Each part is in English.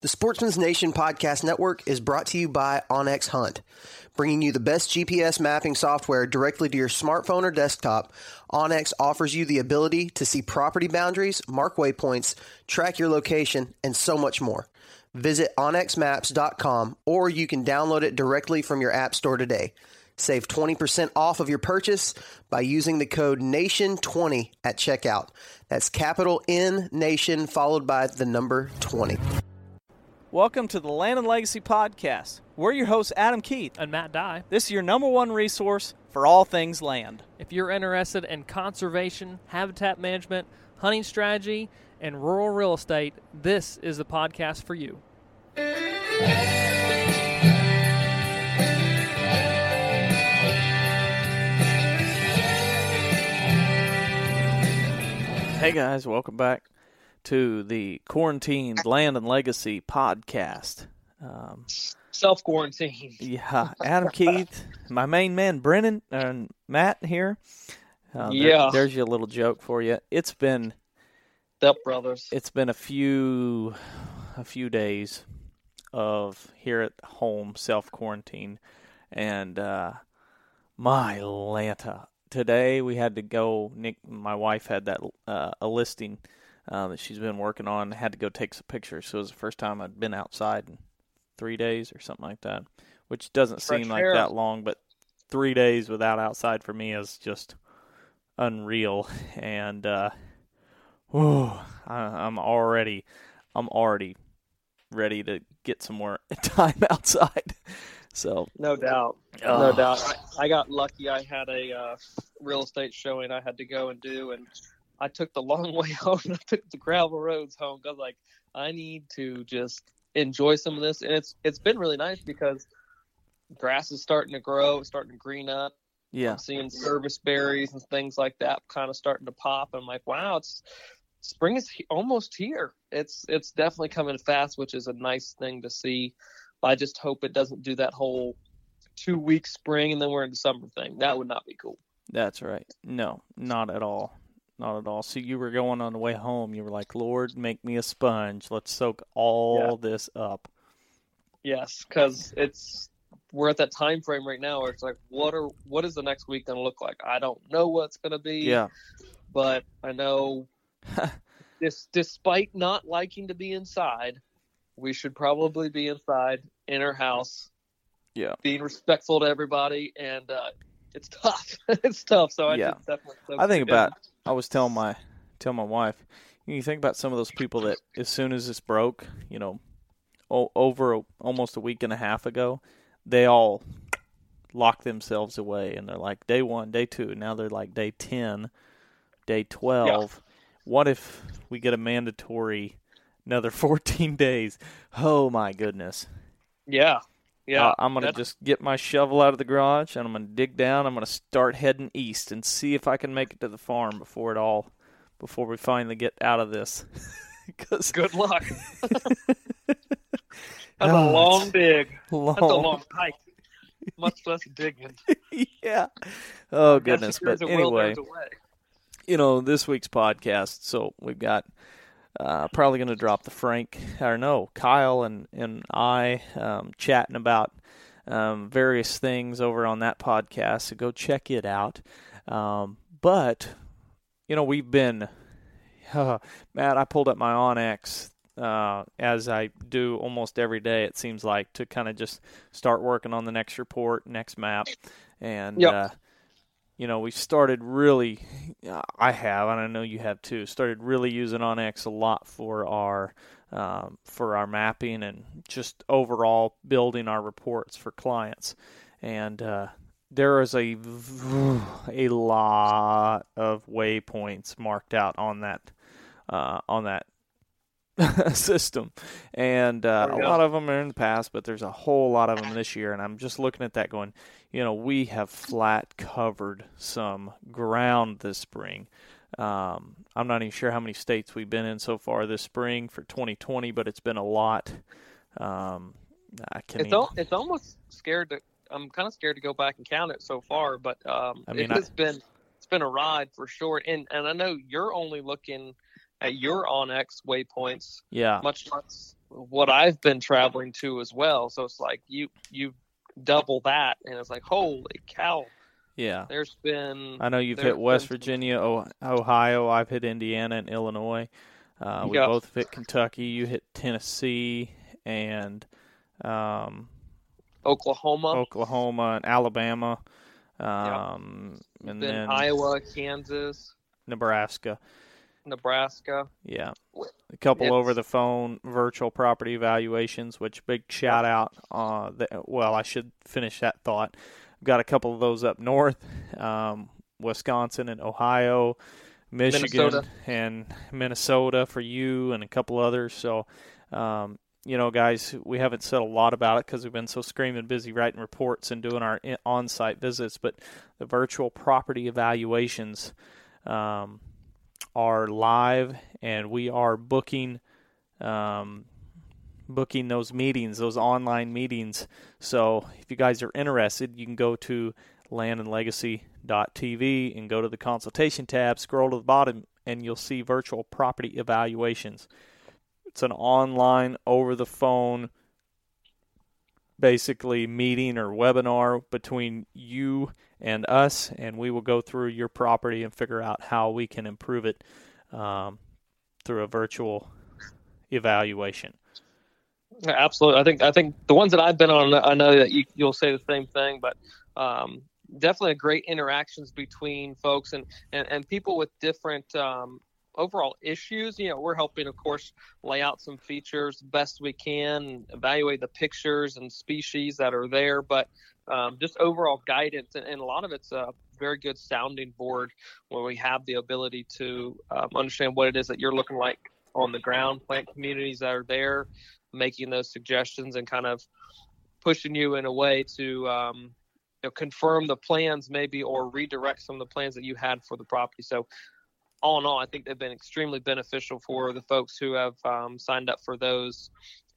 The Sportsman's Nation Podcast Network is brought to you by OnX Hunt. Bringing you the best GPS mapping software directly to your smartphone or desktop, OnX offers you the ability to see property boundaries, mark waypoints, track your location, and so much more. Visit onxmaps.com, or you can download it directly from your app store today. Save 20% off of your purchase by using the code NATION20 at checkout. That's capital N, NATION, followed by the number 20. Welcome to the Land and Legacy Podcast. We're your hosts, Adam Keith. And Matt Dye. This is your number one resource for all things land. If you're interested in conservation, habitat management, hunting strategy, and rural real estate, this is the podcast for you. Hey guys, welcome back to the quarantined Land and Legacy Podcast. Self-quarantine. Yeah, Adam Keith, my main man Brennan, and Matt here. There's your little joke for you. It's been, up brothers. It's been a few days of here at home self-quarantine, and my Lanta. Today we had to go. My wife had that a listing that she's been working on, had to go take some pictures. So it was the first time I'd been outside in 3 days or something like that, which doesn't seem like that long, but 3 days without outside for me is just unreal. And I'm already ready to get some more time outside. So no doubt. I got lucky. I had a real estate showing I had to go and do, and I took the long way home. I took the gravel roads home. I was like, I need to just enjoy some of this. And it's been really nice because grass is starting to grow. It's starting to green up. Yeah. I'm seeing service berries and things like that kind of starting to pop. I'm like, wow, spring is almost here. It's definitely coming fast, which is a nice thing to see. I just hope it doesn't do that whole 2 week spring and then we're in the summer thing. That would not be cool. That's right. No, not at all. Not at all. So you were going on the way home. You were like, Lord, make me a sponge. Let's soak all this up. Yes, because we're at that time frame right now where it's like, what is the next week going to look like? I don't know what it's going to be. Yeah. But I know this, despite not liking to be inside, we should probably be inside in our house. Yeah. Being respectful to everybody, and it's tough. It's tough. So I think definitely. So I think about. I was telling my wife, you think about some of those people that as soon as this broke, you know, over almost a week and a half ago, they all locked themselves away, and they're like day one, day two, and now they're like day 10, day 12. Yeah. What if we get a mandatory another 14 days? Oh my goodness. Yeah. Yeah. I'm going to just get my shovel out of the garage, and I'm going to dig down. I'm going to start heading east and see if I can make it to the farm before we finally get out of this. Good luck. That's a long dig. That's a long hike. Much less digging. Yeah. Oh, goodness. But anyway, you know, this week's podcast, so we've got probably going to drop the Kyle and I chatting about various things over on that podcast, so go check it out. But, you know, we've been, Matt, I pulled up my OnX, as I do almost every day, it seems like, to kind of just start working on the next report, next map, and you know, we've started really, I don't know you have too, started really using OnX a lot for our mapping and just overall building our reports for clients. And there is a lot of waypoints marked out on that system, and a lot of them are in the past, but there's a whole lot of them this year, and I'm just looking at that going, you know, we have flat covered some ground this spring. I'm not even sure how many states we've been in so far this spring for 2020, but it's been a lot. It's almost scared to, I'm kind of scared to go back and count it so far, but it's been a ride for sure. And I know you're only looking at your OnX waypoints, much less what I've been traveling to as well. So it's like you double that, and it's like, holy cow. Yeah. There's been... I know you've hit West Virginia, Ohio. I've hit Indiana and Illinois. We both hit Kentucky. You hit Tennessee and... Oklahoma and Alabama. And then Iowa, Kansas. Nebraska. Yeah. A couple over the phone virtual property evaluations, which big shout out. I should finish that thought. Got a couple of those up north, Wisconsin and Ohio, Michigan and Minnesota for you and a couple others. So, you know, guys, we haven't said a lot about it because we've been so screaming busy writing reports and doing our on-site visits, but the virtual property evaluations are live, and we are booking those meetings, those online meetings. So if you guys are interested, you can go to landandlegacy.tv and go to the consultation tab, scroll to the bottom, and you'll see virtual property evaluations. It's an online, over-the-phone, basically meeting or webinar between you and us, and we will go through your property and figure out how we can improve it through a virtual evaluation. Absolutely. I think the ones that I've been on, I know that you'll say the same thing, but definitely a great interactions between folks and people with different overall issues. You know, we're helping, of course, lay out some features best we can, evaluate the pictures and species that are there, but just overall guidance. And a lot of it's a very good sounding board where we have the ability to understand what it is that you're looking like on the ground, plant communities that are there, making those suggestions and kind of pushing you in a way to confirm the plans maybe or redirect some of the plans that you had for the property. So all in all, I think they've been extremely beneficial for the folks who have signed up for those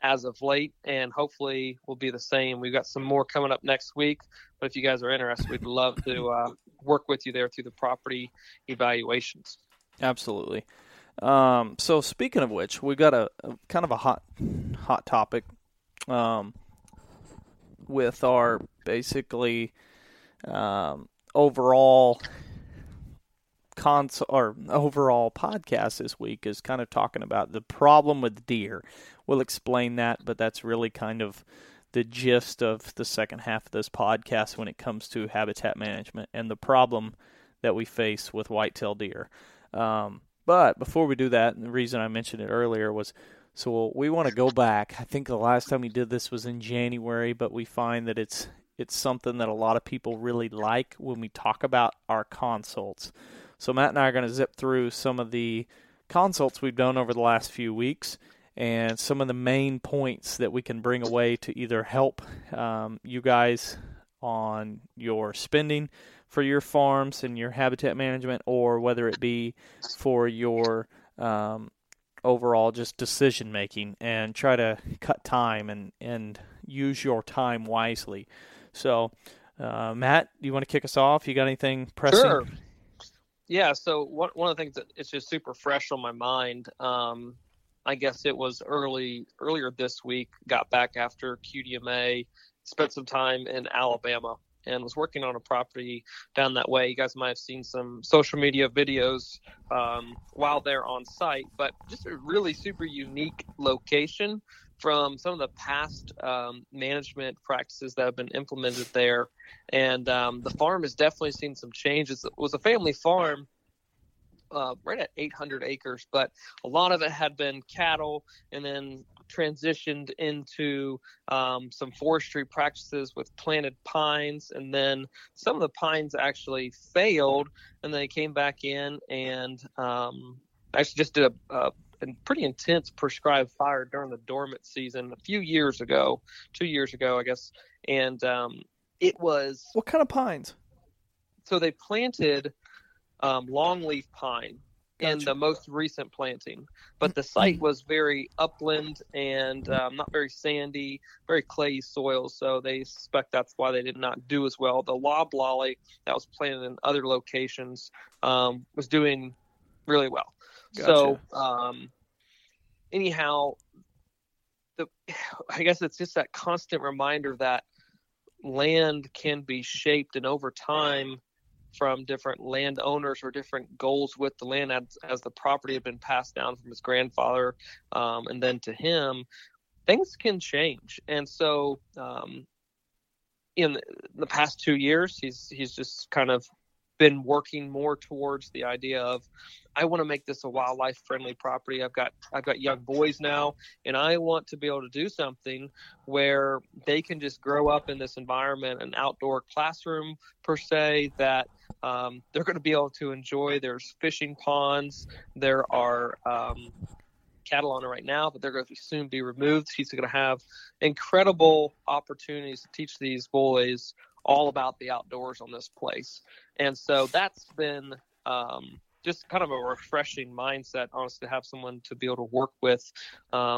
as of late, and hopefully will be the same. We've got some more coming up next week, but if you guys are interested, we'd love to work with you there through the property evaluations. Absolutely. So speaking of which, we've got a kind of a hot topic with our basically overall overall podcast this week is kind of talking about the problem with deer. We'll explain that, but that's really kind of the gist of the second half of this podcast when it comes to habitat management and the problem that we face with white-tailed deer. But before we do that, and the reason I mentioned it earlier was, so we want to go back. I think the last time we did this was in January, but we find that it's something that a lot of people really like when we talk about our consults. So Matt and I are going to zip through some of the consults we've done over the last few weeks and some of the main points that we can bring away to either help you guys on your spending for your farms and your habitat management, or whether it be for your overall just decision making, and try to cut time and use your time wisely. So, Matt, do you want to kick us off? You got anything pressing? Sure. Yeah, so one of the things that it's just super fresh on my mind, I guess it was earlier this week, got back after QDMA, spent some time in Alabama, and was working on a property down that way. You guys might have seen some social media videos while they're on site, but just a really super unique location from some of the past management practices that have been implemented there. And the farm has definitely seen some changes. It was a family farm, right at 800 acres, but a lot of it had been cattle and then transitioned into some forestry practices with planted pines. And then some of the pines actually failed, and they came back in and actually just did a pretty intense prescribed fire during the dormant season a few years ago, 2 years ago, I guess. And it was... What kind of pines? So they planted longleaf pine in the most recent planting, but the site was very upland and not very sandy, very clay soil. So they suspect that's why they did not do as well. The loblolly that was planted in other locations was doing really well. Gotcha. So, anyhow, I guess it's just that constant reminder that land can be shaped, and over time from different landowners or different goals with the land as the property had been passed down from his grandfather and then to him, things can change. And so in the past 2 years, he's just kind of been working more towards the idea of, I want to make this a wildlife friendly property. I've got young boys now, and I want to be able to do something where they can just grow up in this environment, an outdoor classroom per se, that they're going to be able to enjoy. There's fishing ponds. There are cattle on it right now, but they're going to soon be removed. He's going to have incredible opportunities to teach these boys all about the outdoors on this place. And so that's been just kind of a refreshing mindset, honestly, to have someone to be able to work with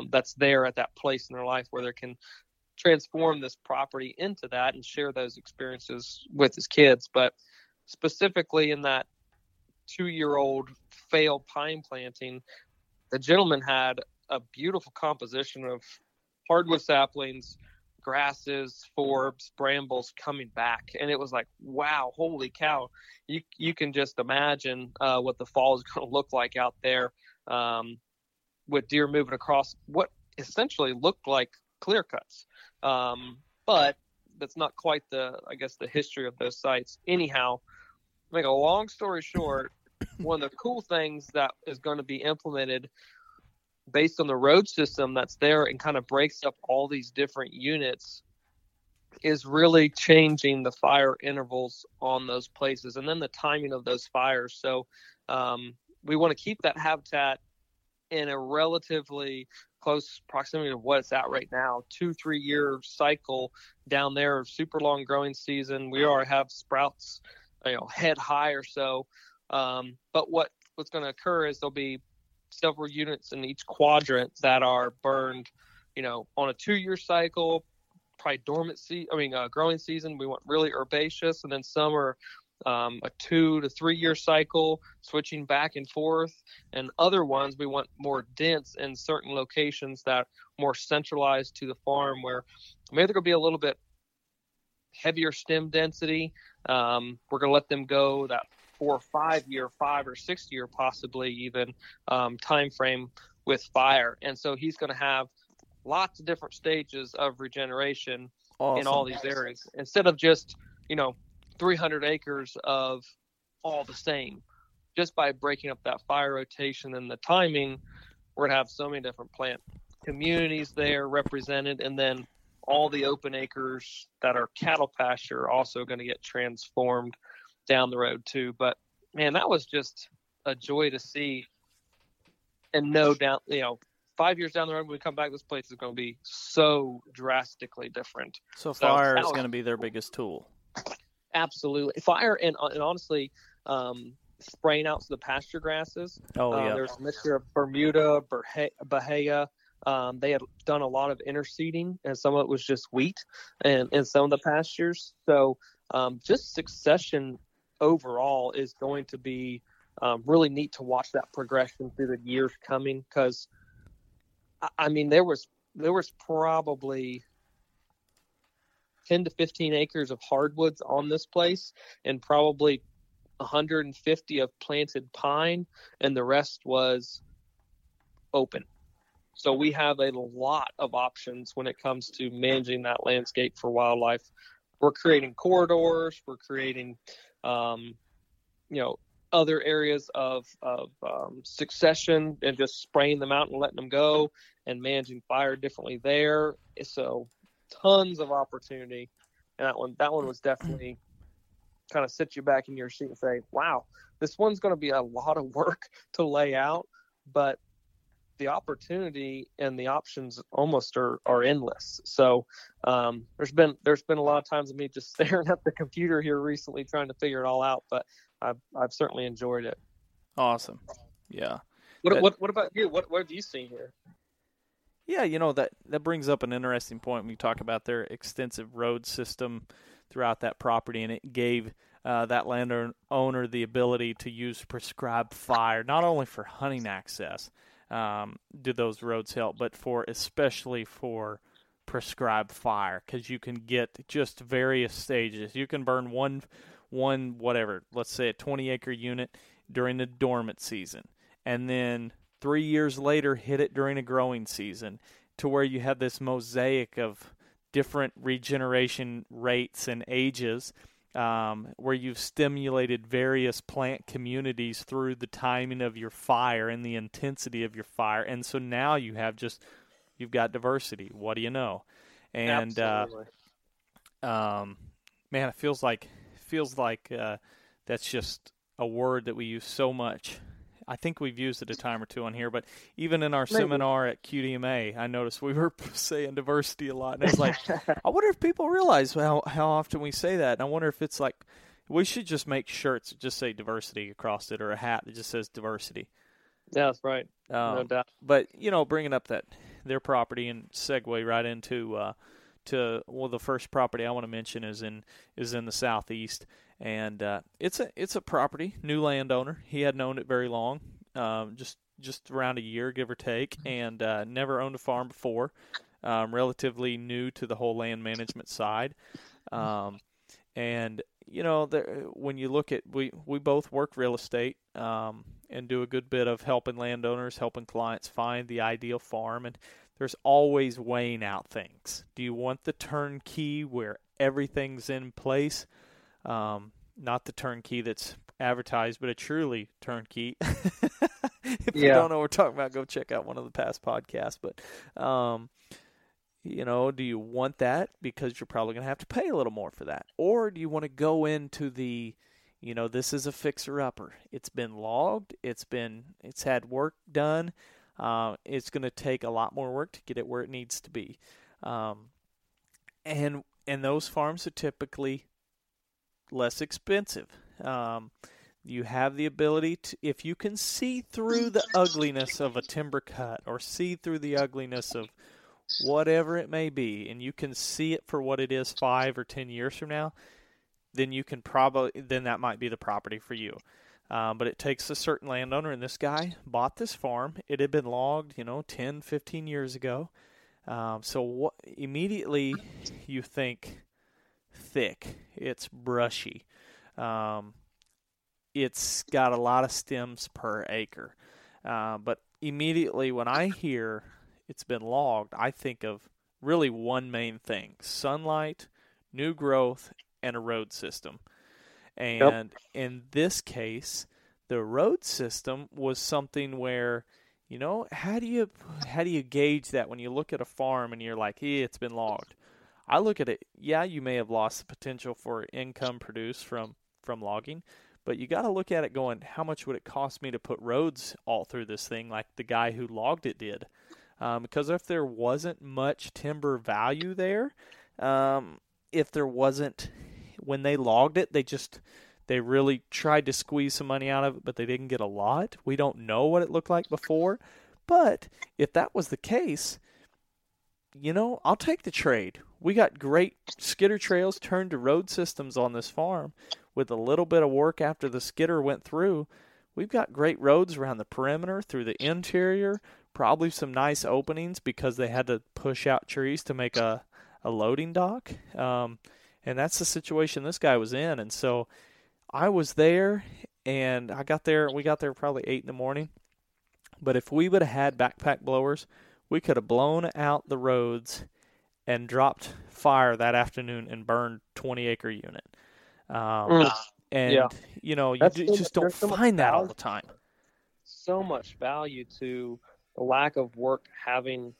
that's there at that place in their life where they can transform this property into that and share those experiences with his kids. But specifically in that 2-year-old failed pine planting, the gentleman had a beautiful composition of hardwood saplings, grasses, forbs, brambles coming back. And it was like, wow, holy cow. You can just imagine what the fall is going to look like out there with deer moving across what essentially looked like clear cuts. But that's not quite the history of those sites. Anyhow, make a long story short, one of the cool things that is going to be implemented based on the road system that's there and kind of breaks up all these different units is really changing the fire intervals on those places and then the timing of those fires. So we want to keep that habitat in a relatively close proximity to what it's at right now. 2-3 year cycle down there, super long growing season. We already have sprouts, head high or so. But what's going to occur is there'll be several units in each quadrant that are burned, on a 2-year cycle, probably growing season. We want really herbaceous. And then some are a 2 to 3 year cycle, switching back and forth. And other ones we want more dense in certain locations that are more centralized to the farm, where maybe they're going to be a little bit heavier stem density. We're going to let them go that 4 or 5 year, 5 or 6 year, possibly even time frame with fire. And so he's going to have lots of different stages of regeneration in all these areas, instead of just, 300 acres of all the same. Just by breaking up that fire rotation and the timing, we're going to have so many different plant communities there represented. And then all the open acres that are cattle pasture are also going to get transformed down the road too. But man, that was just a joy to see. And 5 years down the road, when we come back, this place is going to be so drastically different. So fire is going to be their biggest tool. Absolutely. Fire and honestly, spraying out the pasture grasses. There's a mixture of Bermuda, Bahia. They had done a lot of interseeding, and some of it was just wheat and some of the pastures. So just succession overall is going to be really neat to watch that progression through the years coming, because there was probably 10 to 15 acres of hardwoods on this place, and probably 150 of planted pine, and the rest was open. So we have a lot of options when it comes to managing that landscape for wildlife. We're creating corridors. We're creating, other areas of succession, and just spraying them out and letting them go, and managing fire differently there. So tons of opportunity. And that one was definitely kind of sit you back in your seat and say, wow, this one's going to be a lot of work to lay out, but the opportunity and the options almost are endless. So there's been a lot of times of me just staring at the computer here recently trying to figure it all out, but I've certainly enjoyed it. Awesome. Yeah. What about you? What have you seen here? Yeah, that brings up an interesting point when you talk about their extensive road system throughout that property, and it gave that landowner the ability to use prescribed fire, not only for hunting access, do those roads help, but especially for prescribed fire, because you can get just various stages. You can burn one whatever, let's say a 20-acre unit during the dormant season, and then 3 years later hit it during a growing season, to where you have this mosaic of different regeneration rates and ages, where you've stimulated various plant communities through the timing of your fire and the intensity of your fire. And so now you have you've got diversity. What do you know? And, man, it feels like that's just a word that we use so much. I think we've used it a time or two on here, but even in our seminar at QDMA, I noticed we were saying diversity a lot. And it's like, I wonder if people realize how often we say that. And I wonder if it's like, we should just make shirts that just say diversity across it, or a hat that just says diversity. Yeah, that's right. No doubt. But, bringing up their property, and segue right into the first property I want to mention is in the southeast, and it's a property, new landowner. He hadn't owned it very long, just around a year, give or take, and never owned a farm before. Relatively new to the whole land management side, and when you look at, we both work real estate, and do a good bit of helping landowners, helping clients find the ideal farm, and there's always weighing out things. Do you want the turnkey where everything's in place? Not the turnkey that's advertised, but a truly turnkey. If you don't know what we're talking about, go check out one of the past podcasts. But, do you want that? Because you're probably going to have to pay a little more for that. Or do you want to go into the, this is a fixer-upper. It's been logged. It's had work done. It's going to take a lot more work to get it where it needs to be. And those farms are typically less expensive. You have the ability to, if you can see through the ugliness of a timber cut, or see through the ugliness of whatever it may be, and you can see it for what it is 5 or 10 years from now, then you can then that might be the property for you. But it takes a certain landowner, and this guy bought this farm. It had been logged, 10, 15 years ago. Immediately you think thick. It's brushy. It's got a lot of stems per acre. But immediately when I hear it's been logged, I think of really one main thing: sunlight, new growth, and a road system. And in this case, the road system was something where, how do you gauge that when you look at a farm and you're like, it's been logged? I look at it, you may have lost the potential for income produced from logging, but you got to look at it going, how much would it cost me to put roads all through this thing like the guy who logged it did? Because if there wasn't much timber value there, if there wasn't... When they logged it, they really tried to squeeze some money out of it, but they didn't get a lot. We don't know what it looked like before, but if that was the case, I'll take the trade. We got great skidder trails turned to road systems on this farm. With a little bit of work after the skidder went through, we've got great roads around the perimeter, through the interior, probably some nice openings because they had to push out trees to make a loading dock. And that's the situation this guy was in. And so I was there, and we got there probably 8 in the morning. But if we would have had backpack blowers, We could have blown out the roads and dropped fire that afternoon and burned 20-acre unit. And, yeah. You know, you just don't find that all the time. So much value to the lack of work having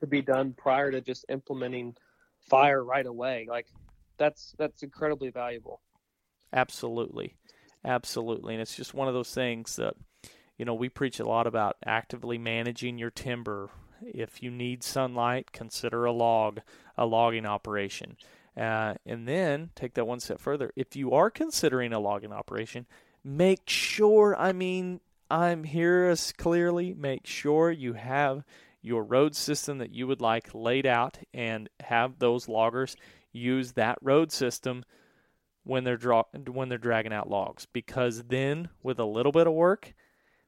to be done prior to just implementing fire right away. Like, that's incredibly valuable. Absolutely. And it's just one of those things that, you know, we preach a lot about actively managing your timber. If you need sunlight, consider a logging operation. And then take that one step further. If you are considering a logging operation, make sure, I'm hear us clearly, make sure you have your road system that you would like laid out and have those loggers use that road system when they're dragging out logs, because then with a little bit of work,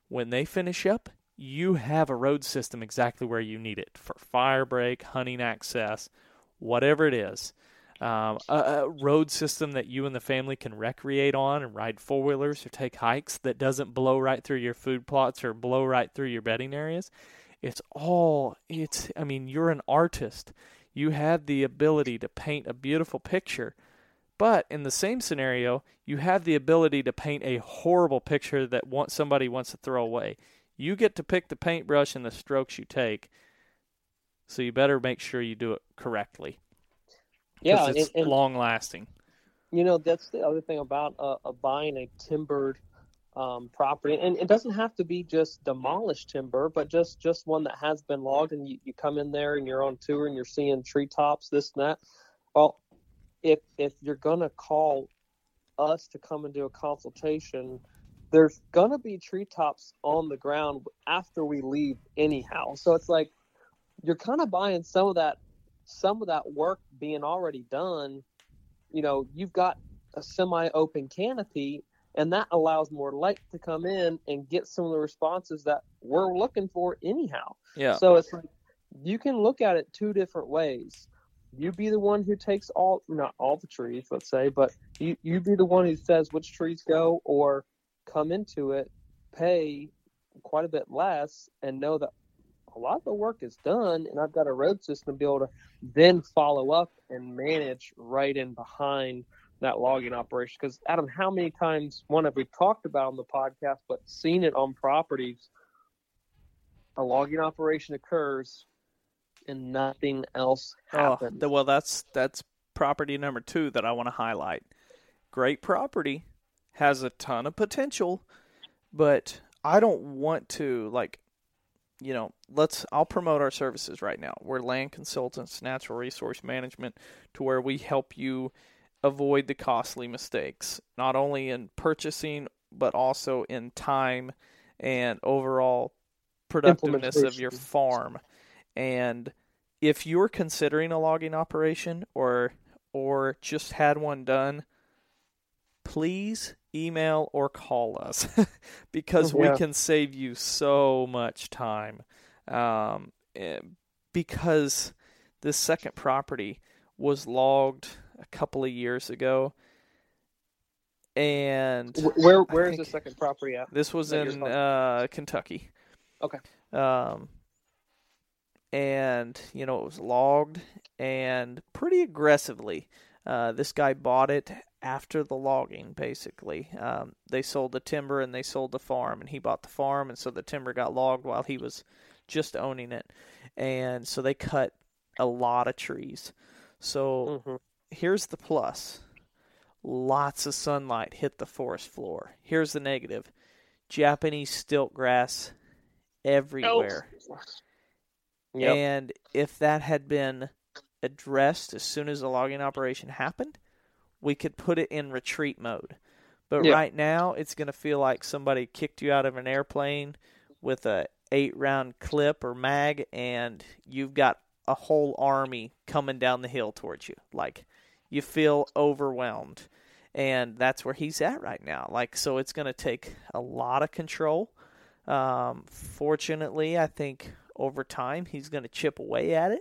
when they finish up, you have a road system exactly where you need it for fire break, hunting access, whatever it is. A road system that you and the family can recreate on and ride four-wheelers or take hikes that doesn't blow right through your food plots or blow right through your bedding areas. You're an artist. You have the ability to paint a beautiful picture. But in the same scenario, you have the ability to paint a horrible picture that somebody wants to throw away. You get to pick the paintbrush and the strokes you take, so you better make sure you do it correctly. Yeah, it's long-lasting. You know, that's the other thing about buying a timbered property. And it doesn't have to be just demolished timber, but just one that has been logged, and you come in there and you're on tour and you're seeing treetops, this and that. Well, if you're going to call us to come and do a consultation, there's going to be treetops on the ground after we leave anyhow. So it's like you're kind of buying some of that work being already done. You know, you've got a semi-open canopy, and that allows more light to come in and get some of the responses that we're looking for anyhow. Yeah. So it's like you can look at it two different ways. You be the one who takes not all the trees, let's say, but you be the one who says which trees go or come into it, pay quite a bit less, and know that a lot of the work is done, and I've got a road system to be able to then follow up and manage right in behind that logging operation. Because, Adam, how many times, one, have we talked about on the podcast, but seen it on properties, a logging operation occurs and nothing else happens. Well, that's property number 2 that I want to highlight. Great property, has a ton of potential, but I don't want to, I'll promote our services right now. We're land consultants, natural resource management, to where we help you avoid the costly mistakes, not only in purchasing, but also in time and overall productiveness of your farm. And if you're considering a logging operation or just had one done, please email or call us because we can save you so much time. Because this second property was logged a couple of years ago, and where is the second property at? This was in Kentucky. Okay. And you know, it was logged and pretty aggressively. This guy bought it after the logging, basically. They sold the timber and they sold the farm, and he bought the farm, and so the timber got logged while he was just owning it. And so they cut a lot of trees. So here's the plus. Lots of sunlight hit the forest floor. Here's the negative. Japanese stilt grass everywhere. Yep. And if that had been addressed as soon as the logging operation happened, we could put it in retreat mode. But right now, it's going to feel like somebody kicked you out of an airplane with a 8-round clip or mag, and you've got a whole army coming down the hill towards you. Like, you feel overwhelmed. And that's where he's at right now. Like, so it's going to take a lot of control. Fortunately, I think over time, he's going to chip away at it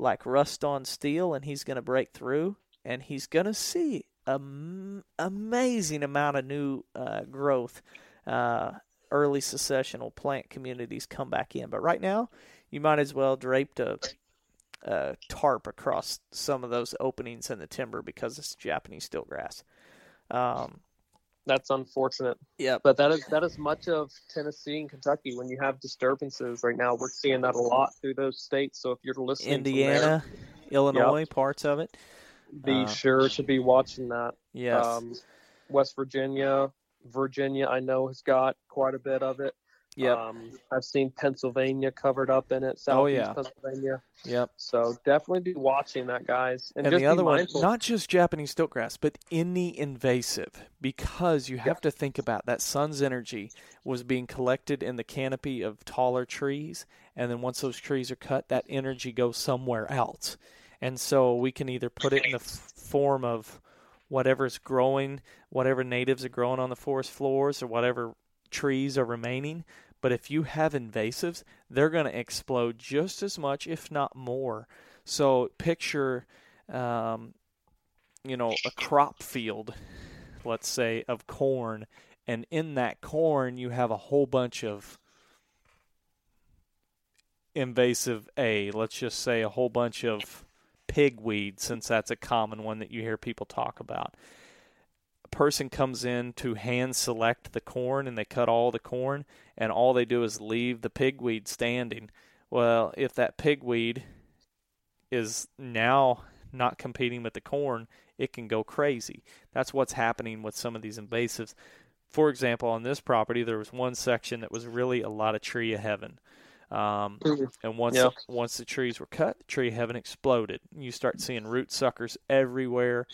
like rust on steel, and he's going to break through. And he's going to see an amazing amount of new growth early successional plant communities come back in. But right now, you might as well drape a tarp across some of those openings in the timber because it's Japanese steelgrass. That's unfortunate. Yeah, but that is much of Tennessee and Kentucky. When you have disturbances right now, we're seeing that a lot through those states. So if you're listening, Indiana, from there, Illinois, yep, parts of it, be sure to be watching that. Yes, West Virginia, I know has got quite a bit of it. Yep. I've seen Pennsylvania covered up in it. Southeast Pennsylvania. Yep. So definitely be watching that, guys. And the other one, not just Japanese stiltgrass, but any invasive, because you have to think about that sun's energy was being collected in the canopy of taller trees. And then once those trees are cut, that energy goes somewhere else. And so we can either put it in the form of whatever's growing, whatever natives are growing on the forest floors or whatever trees are remaining, but if you have invasives, they're going to explode just as much, if not more. So picture, a crop field, let's say, of corn, and in that corn you have a whole bunch of invasive let's just say a whole bunch of pigweed, since that's a common one that you hear people talk about. Person comes in to hand select the corn and they cut all the corn, and all they do is leave the pigweed standing. Well, if that pigweed is now not competing with the corn, it can go crazy. That's what's happening with some of these invasives. For example, on this property, there was one section that was really a lot of tree of heaven. And once the trees were cut, the tree of heaven exploded. You start seeing root suckers everywhere.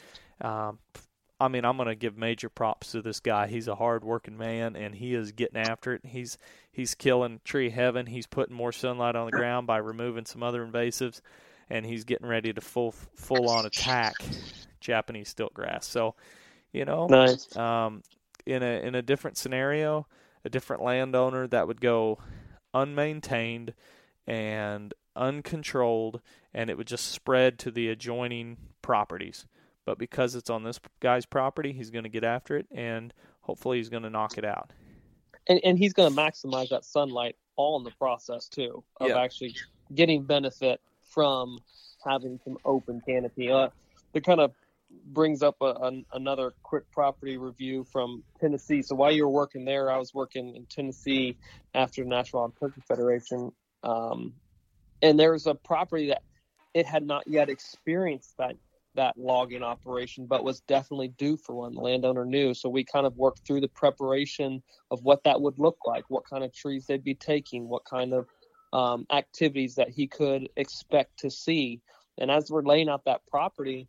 I'm going to give major props to this guy. He's a hard-working man, and he is getting after it. He's killing tree heaven. He's putting more sunlight on the ground by removing some other invasives, and he's getting ready to full-on attack Japanese stiltgrass. So, nice. In a different scenario, a different landowner, that would go unmaintained and uncontrolled, and it would just spread to the adjoining properties. But because it's on this guy's property, he's going to get after it, and hopefully he's going to knock it out. And he's going to maximize that sunlight all in the process, too, of actually getting benefit from having some open canopy. It kind of brings up another quick property review from Tennessee. So while you were working there, I was working in Tennessee after the National Turkey Federation, and there was a property that it had not yet experienced that logging operation, but was definitely due for one. The landowner knew. So we kind of worked through the preparation of what that would look like, what kind of trees they'd be taking, what kind of activities that he could expect to see. And as we're laying out that property,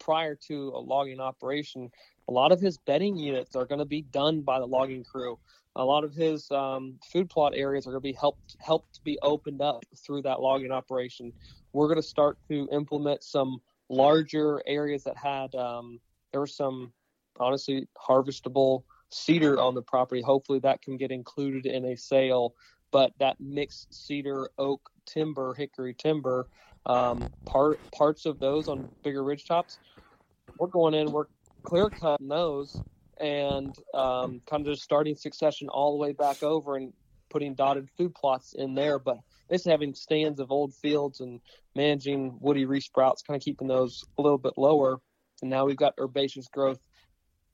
prior to a logging operation, a lot of his bedding units are going to be done by the logging crew. A lot of his food plot areas are going to be helped be opened up through that logging operation. We're going to start to implement some larger areas that had there were some honestly harvestable cedar on the property. Hopefully that can get included in a sale, but that mixed cedar, oak timber, hickory timber, parts of those on bigger ridge tops, we're going in, we're clear cutting those and kind of just starting succession all the way back over and putting dotted food plots in there, but basically having stands of old fields and managing woody resprouts, kind of keeping those a little bit lower. And now we've got herbaceous growth.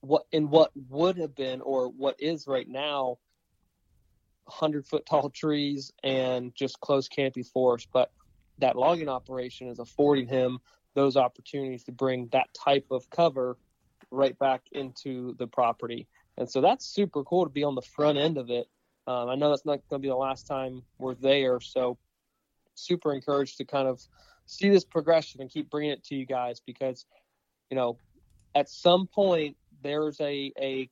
What would have been, or what is right now, 100-foot-tall trees and just close canopy forest. But that logging operation is affording him those opportunities to bring that type of cover right back into the property. And so that's super cool to be on the front end of it. I know that's not going to be the last time we're there, so super encouraged to kind of see this progression and keep bringing it to you guys because, at some point there's a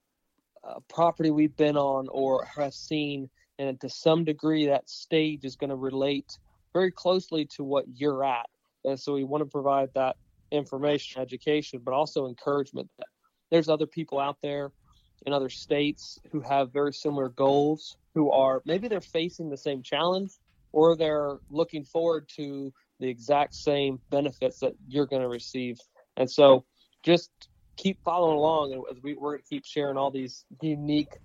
property we've been on or have seen, and to some degree that stage is going to relate very closely to what you're at. And so we want to provide that information, education, but also encouragement. There's other people out there in other states who have very similar goals, who are maybe they're facing the same challenge or they're looking forward to the exact same benefits that you're going to receive. And so just keep following along, and we're going to keep sharing all these unique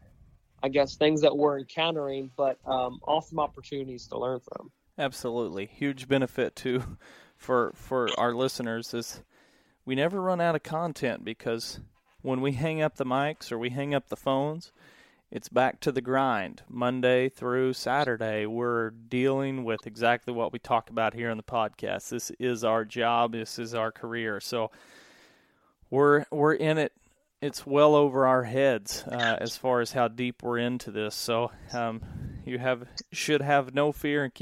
I guess, things that we're encountering, but awesome opportunities to learn from. Absolutely. Huge benefit too for our listeners is we never run out of content, because when we hang up the mics or we hang up the phones, it's back to the grind. Monday through Saturday, we're dealing with exactly what we talk about here on the podcast. This is our job. This is our career. So we're in it. It's well over our heads as far as how deep we're into this. So you should have no fear, and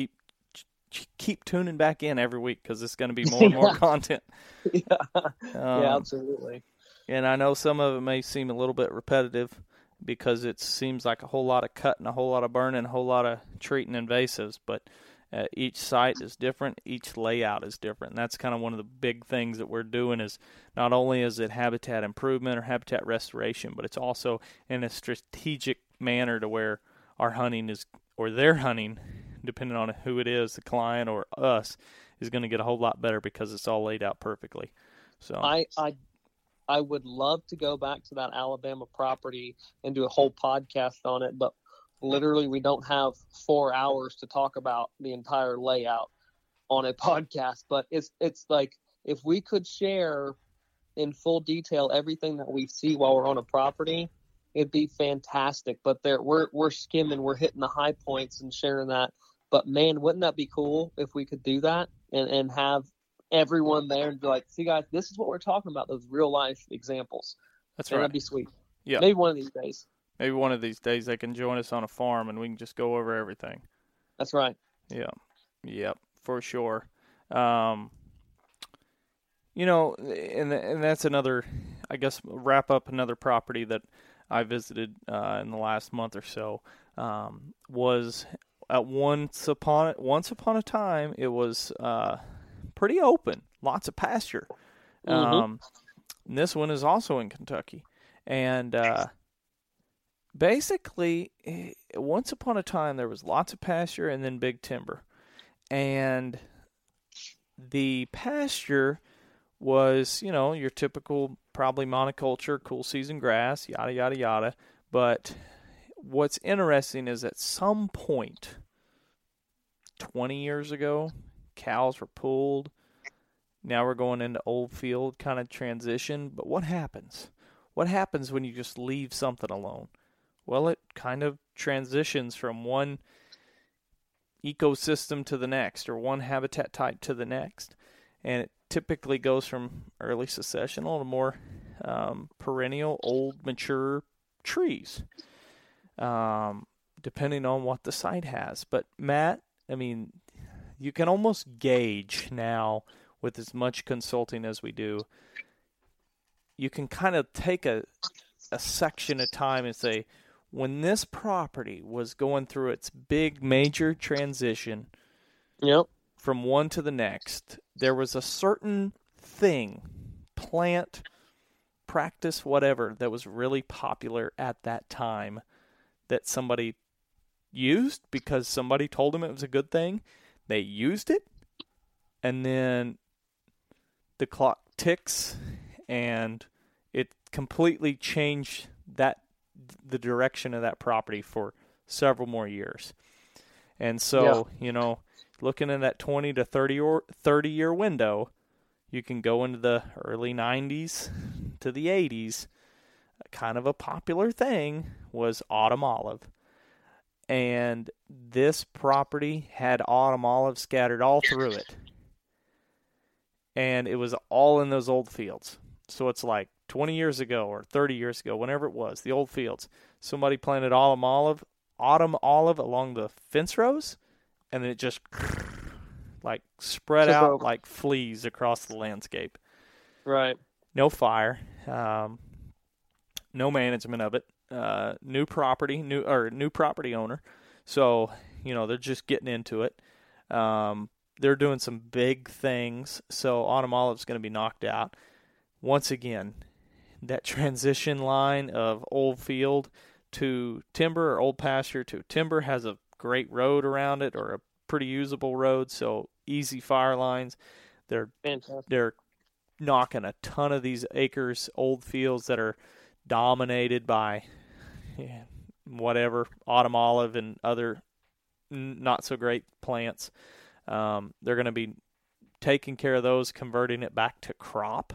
keep tuning back in every week, because it's going to be more and more content. Yeah, absolutely. And I know some of it may seem a little bit repetitive, because it seems like a whole lot of cutting, a whole lot of burning, a whole lot of treating invasives, but each site is different, each layout is different, and that's kind of one of the big things that we're doing is not only is it habitat improvement or habitat restoration, but it's also in a strategic manner to where our hunting is, or their hunting, depending on who it is, the client or us, is going to get a whole lot better because it's all laid out perfectly. So I would love to go back to that Alabama property and do a whole podcast on it, but literally we don't have 4 hours to talk about the entire layout on a podcast. But it's like, if we could share in full detail everything that we see while we're on a property, it'd be fantastic. But we're skimming, we're hitting the high points and sharing that. But man, wouldn't that be cool if we could do that and have everyone there and be like, see guys, this is what we're talking about, those real life examples. That's right. That'd be sweet. Yeah. Maybe one of these days they can join us on a farm and we can just go over everything. That's right. Yeah. Yep, for sure. You know, and that's another, I guess, wrap up another property that I visited in the last month or so. Was at once upon a time it was pretty open, lots of pasture. And this one is also in Kentucky. And basically, once upon a time, there was lots of pasture and then big timber. And the pasture was, you know, your typical probably monoculture, cool season grass, yada, yada, yada. But what's interesting is at some point 20 years ago, cows were pulled. Now we're going into old field kind of transition. But what happens? What happens when you just leave something alone? Well, it kind of transitions from one ecosystem to the next, or one habitat type to the next. And it typically goes from early successional to more perennial, old, mature trees, depending on what the site has. But Matt, I mean, you can almost gauge now, with as much consulting as we do, you can kind of take a section of time and say, when this property was going through its big major transition from one to the next, there was a certain thing, plant, practice, whatever, that was really popular at that time that somebody used because somebody told them it was a good thing. They used it, and then the clock ticks, and it completely changed the direction of that property for several more years. And so, you know, looking at that 20 to 30 or 30-year window, you can go into the early 90s to the 80s. Kind of a popular thing was autumn olive. And this property had autumn olive scattered all through it. And it was all in those old fields. So it's like 20 years ago or 30 years ago, whenever it was, the old fields. Somebody planted autumn olive along the fence rows, and then it just like spread out over, like fleas across the landscape. Right. No fire. No management of it. New property owner. So, you know, they're just getting into it. They're doing some big things. So autumn olive's going to be knocked out. Once again, that transition line of old field to timber or old pasture to timber has a great road around it, or a pretty usable road. So easy fire lines. They're knocking a ton of these acres, old fields that are dominated by whatever, autumn olive and other not so great plants. They're going to be taking care of those, converting it back to crop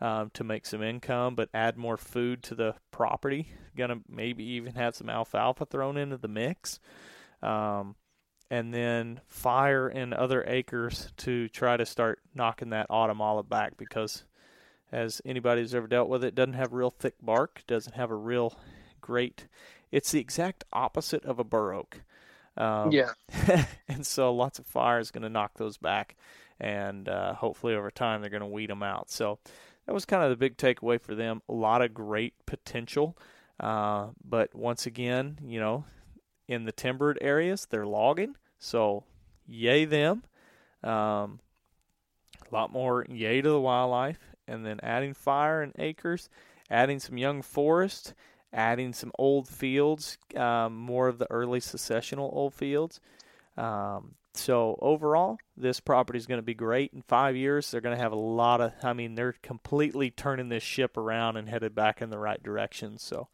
to make some income, but add more food to the property. Going to maybe even have some alfalfa thrown into the mix. And then fire in other acres to try to start knocking that autumn olive back, because as anybody who's ever dealt with it, it doesn't have real thick bark, doesn't have a real great, it's the exact opposite of a bur oak. Yeah. And so lots of fire is going to knock those back, and hopefully over time they're going to weed them out. So that was kind of the big takeaway for them. A lot of great potential. But once again, you know, in the timbered areas, they're logging. So yay them. A lot more yay to the wildlife. And then adding fire and acres, adding some young forest, adding some old fields, more of the early successional old fields. So overall, this property is going to be great. In 5 years, they're going to have a lot of, I mean, they're completely turning this ship around and headed back in the right direction. So,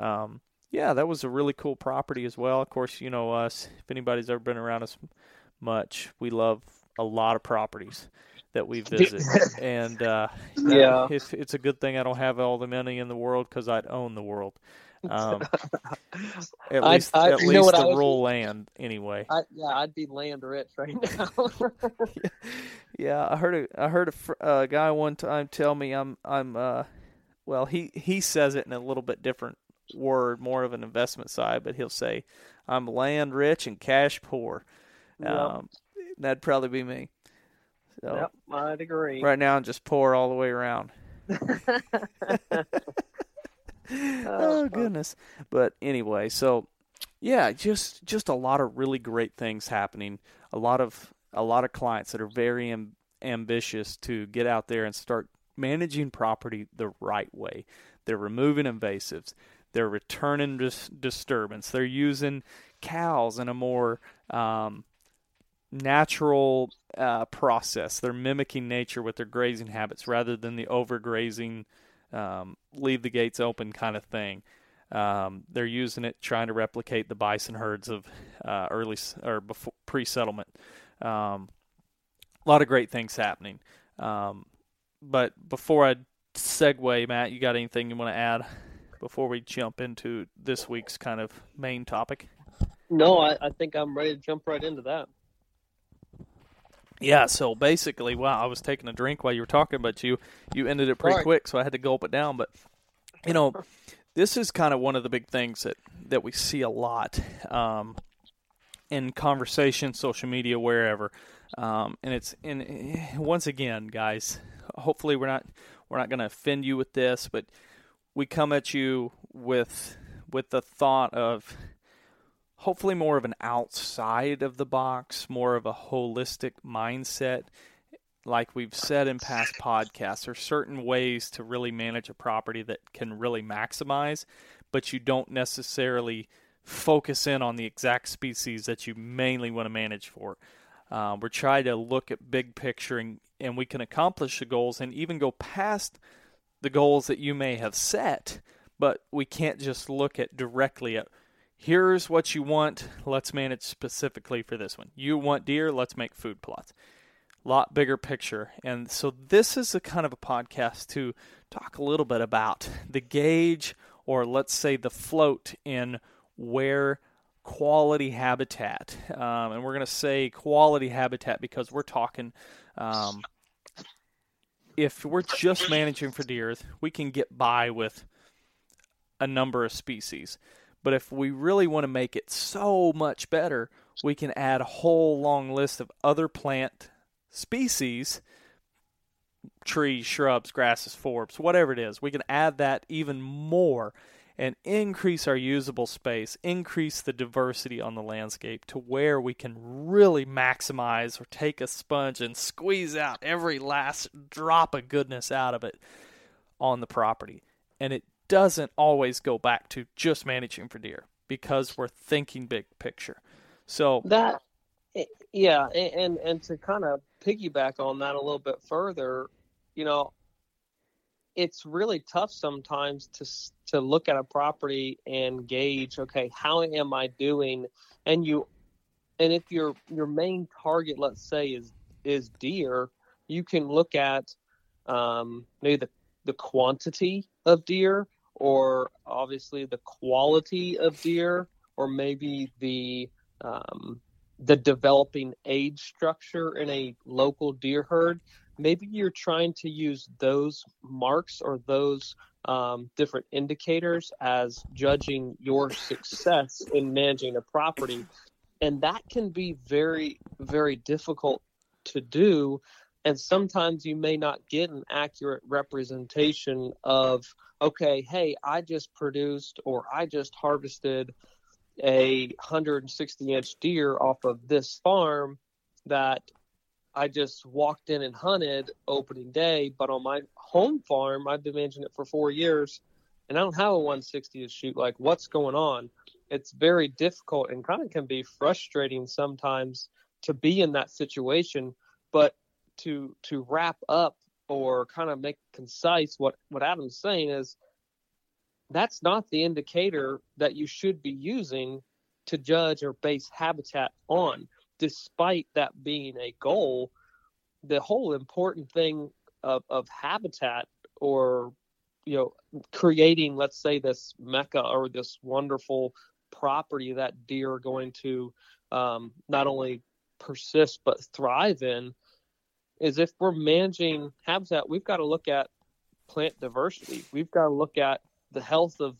yeah, that was a really cool property as well. Of course, you know us, if anybody's ever been around us much, we love a lot of properties that we visit. And yeah, it's a good thing I don't have all the money in the world, because I'd own the world. At least the rural land anyway. I'd be land rich right now. Yeah, I heard a guy one time tell me well, he says it in a little bit different word, more of an investment side, but he'll say I'm land rich and cash poor. Yep. That'd probably be me. So, yep, I'd agree. Right now, I'm just poor all the way around. Oh, goodness. But anyway, so, yeah, just a lot of really great things happening. A lot of clients that are very ambitious to get out there and start managing property the right way. They're removing invasives. They're returning disturbance. They're using cows in a more natural process. They're mimicking nature with their grazing habits rather than the overgrazing, leave the gates open kind of thing. They're using it, trying to replicate the bison herds of pre-settlement. A lot of great things happening. But before I segue, Matt, you got anything you want to add before we jump into this week's kind of main topic? No, I think I'm ready to jump right into that. Yeah, so basically, I was taking a drink while you were talking, but you ended it pretty quick, so I had to gulp it down. But, you know, this is kind of one of the big things that we see a lot in conversation, social media, wherever. And once again, guys, hopefully we're not going to offend you with this, but we come at you with the thought of hopefully more of an outside of the box, more of a holistic mindset. Like we've said in past podcasts, there are certain ways to really manage a property that can really maximize, but you don't necessarily focus in on the exact species that you mainly want to manage for. We're trying to look at big picture, and we can accomplish the goals and even go past the goals that you may have set, but we can't just look at directly at, here's what you want, let's manage specifically for this one. You want deer, let's make food plots. Lot bigger picture. And so this is a kind of a podcast to talk a little bit about the gauge, or let's say the float, in where quality habitat. And we're going to say quality habitat because we're talking, if we're just managing for deer, we can get by with a number of species. But if we really want to make it so much better, we can add a whole long list of other plant species, trees, shrubs, grasses, forbs, whatever it is. We can add that even more and increase our usable space, increase the diversity on the landscape to where we can really maximize, or take a sponge and squeeze out every last drop of goodness out of it on the property. And it doesn't always go back to just managing for deer, because we're thinking big picture. So that, yeah, and to kind of piggyback on that a little bit further, you know, it's really tough sometimes to look at a property and gauge, okay, how am I doing? And if your main target, let's say, is deer, you can look at maybe the quantity of deer, or obviously the quality of deer, or maybe the developing age structure in a local deer herd. Maybe you're trying to use those marks or those different indicators as judging your success in managing a property. And that can be very, very difficult to do. And sometimes you may not get an accurate representation of, okay, hey, I just produced or I just harvested a 160-inch deer off of this farm that I just walked in and hunted opening day, but on my home farm, I've been managing it for 4 years, and I don't have a 160 to shoot. Like, what's going on? It's very difficult and kind of can be frustrating sometimes to be in that situation. But to wrap up or kind of make concise what Adam's saying is, that's not the indicator that you should be using to judge or base habitat on. Despite that being a goal, the whole important thing of habitat, or, you know, creating, let's say, this mecca or this wonderful property that deer are going to not only persist but thrive in, is if we're managing habitat, we've got to look at plant diversity. We've got to look at the health of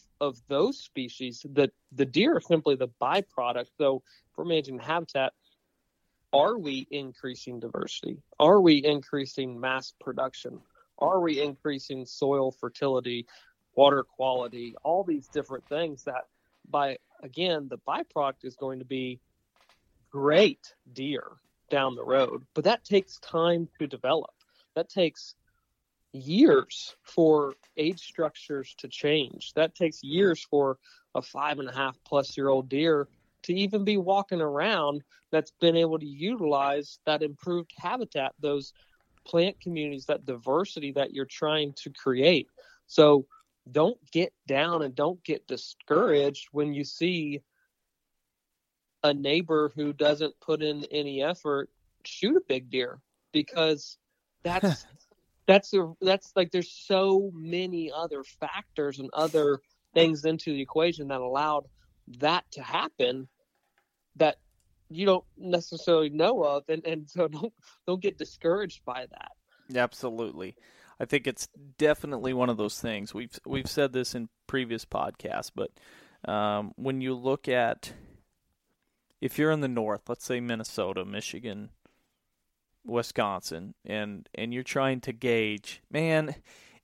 those species. The deer are simply the byproduct. So if we're managing habitat, are we increasing diversity? Are we increasing mass production? Are we increasing soil fertility, water quality, all these different things that, by, again, the byproduct is going to be great deer down the road. But that takes time to develop. That takes years for age structures to change. That takes years for a 5.5+ year old deer to even be walking around that's been able to utilize that improved habitat, those plant communities, that diversity that you're trying to create. So don't get down and don't get discouraged when you see a neighbor who doesn't put in any effort shoot a big deer, because that's like, there's so many other factors and other things into the equation that allowed that to happen that you don't necessarily know of, and so don't get discouraged by that. Absolutely. I think it's definitely one of those things. We've said this in previous podcasts, but when you look at, if you're in the north, let's say Minnesota, Michigan, Wisconsin, and you're trying to gauge, man,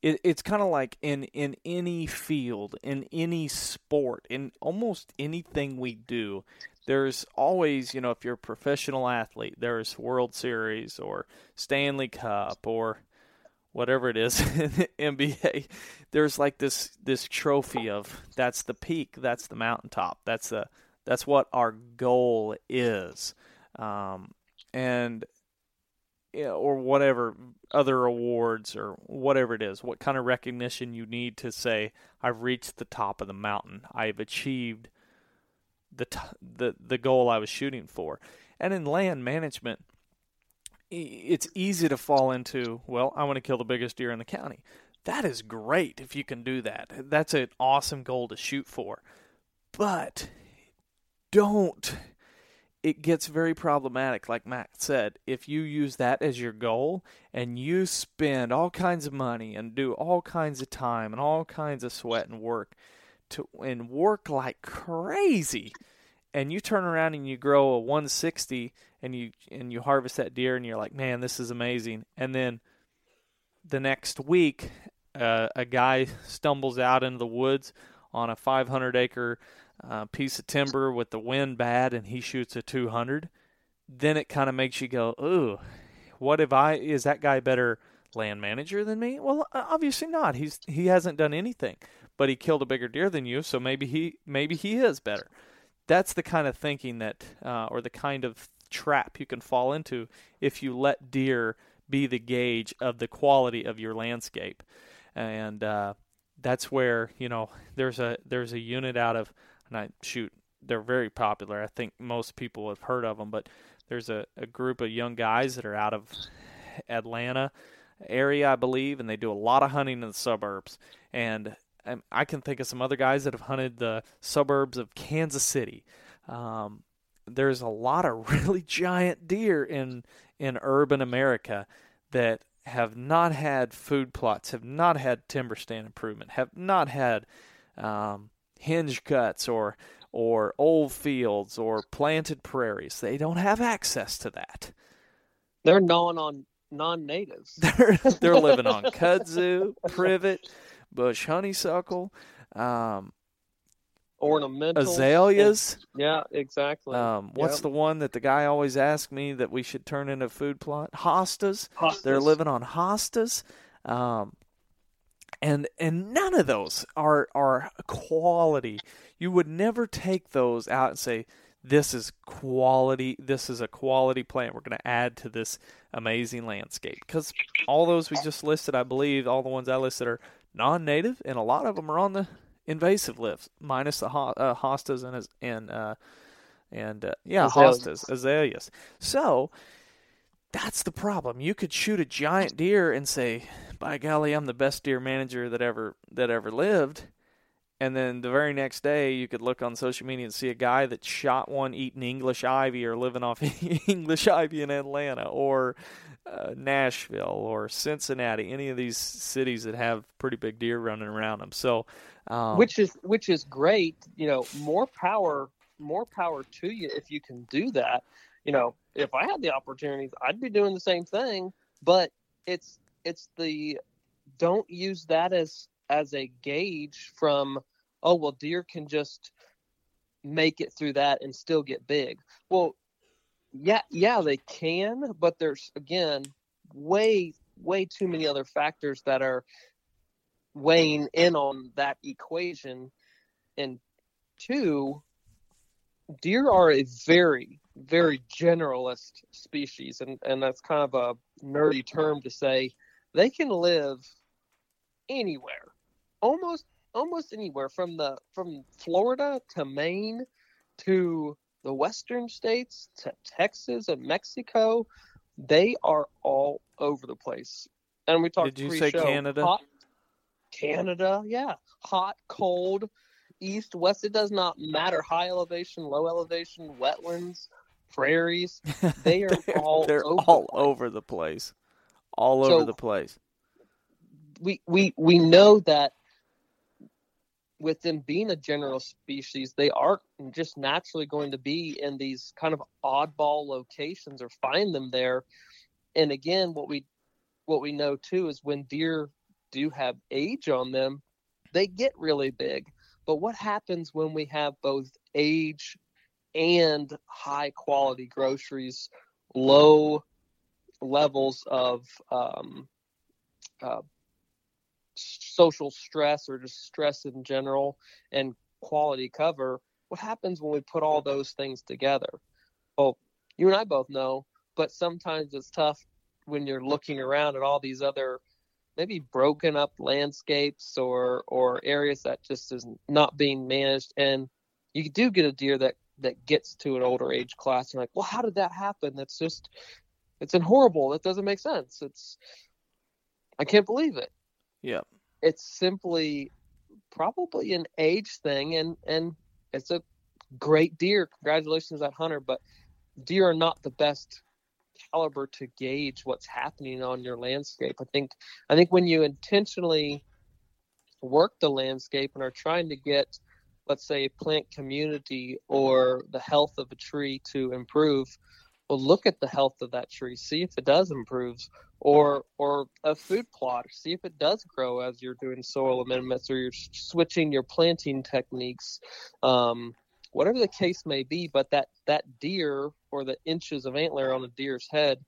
it's kind of like in any field, in any sport, in almost anything we do, there's always, you know, if you're a professional athlete, there's World Series or Stanley Cup or whatever it is in the NBA. There's like this trophy of, that's the peak, that's the mountaintop, that's what our goal is, and yeah, or whatever other awards or whatever it is, what kind of recognition you need to say, I've reached the top of the mountain. I've achieved the goal I was shooting for. And in land management, it's easy to fall into, well, I want to kill the biggest deer in the county. That is great if you can do that. That's an awesome goal to shoot for. But don't... It gets very problematic, like Matt said, if you use that as your goal and you spend all kinds of money and do all kinds of time and all kinds of sweat and work like crazy, and you turn around and you grow a 160 and you harvest that deer and you're like, man, this is amazing. And then the next week, a guy stumbles out into the woods on a 500-acre piece of timber with the wind bad, and he shoots a 200, then it kind of makes you go, ooh, what if is that guy better land manager than me? Well, obviously not. He hasn't done anything, but he killed a bigger deer than you, so maybe he is better. That's the kind of thinking that, or the kind of trap you can fall into if you let deer be the gauge of the quality of your landscape. And that's where, you know, there's a unit out of, and they're very popular. I think most people have heard of them, but there's a group of young guys that are out of Atlanta area, I believe, and they do a lot of hunting in the suburbs. And I can think of some other guys that have hunted the suburbs of Kansas City. There's a lot of really giant deer in urban America that have not had food plots, have not had timber stand improvement, have not had hinge cuts or old fields or planted prairies. They don't have access to that. They're gnawing on non-natives. They're living on kudzu, privet, bush honeysuckle, ornamental azaleas. Yeah, exactly. What's the one that the guy always asks me that we should turn into a food plot? Hostas. They're living on hostas. And none of those are quality. You would never take those out and say, this is quality. This is a quality plant. We're going to add to this amazing landscape. Because all those we just listed, I believe, all the ones I listed are non-native, and a lot of them are on the invasive list, minus the hostas and hostas, azaleas. So that's the problem. You could shoot a giant deer and say, by golly, I'm the best deer manager that ever lived. And then the very next day, you could look on social media and see a guy that shot one eating English ivy or living off English ivy in Atlanta or Nashville or Cincinnati, any of these cities that have pretty big deer running around them. So, which is great, you know, more power to you if you can do that. You know, if I had the opportunities, I'd be doing the same thing. But it's the don't use that as a gauge from, oh, well, deer can just make it through that and still get big. Well, yeah, they can, but there's, again, way, way too many other factors that are weighing in on that equation. And two, deer are a very, very generalist species, and that's kind of a nerdy term to say. They can live anywhere, almost anywhere, from Florida to Maine to the western states to Texas and Mexico. They are all over the place. And we talked pre-show. Did you say Canada? Canada, yeah. Hot, cold, east, west. It does not matter. High elevation, low elevation, wetlands, prairies. They are They're all over the place. All over the place. We know that with them being a general species, they are just naturally going to be in these kind of oddball locations or find them there. And again, what we know too is when deer do have age on them, they get really big. But what happens when we have both age and high quality groceries, low levels of social stress or just stress in general and quality cover? What happens when we put all those things together? Well, you and I both know, but sometimes it's tough when you're looking around at all these other maybe broken up landscapes or areas that just is not being managed. And you do get a deer that gets to an older age class. You're like, well, how did that happen? That's just, it's horrible. That doesn't make sense. I can't believe it. Yeah. It's simply probably an age thing, and it's a great deer. Congratulations, that hunter, but deer are not the best caliber to gauge what's happening on your landscape. I think when you intentionally work the landscape and are trying to get, let's say, a plant community or the health of a tree to improve, well, look at the health of that tree, see if it does improve, or a food plot, see if it does grow as you're doing soil amendments or you're switching your planting techniques, whatever the case may be. But that deer or the inches of antler on a deer's head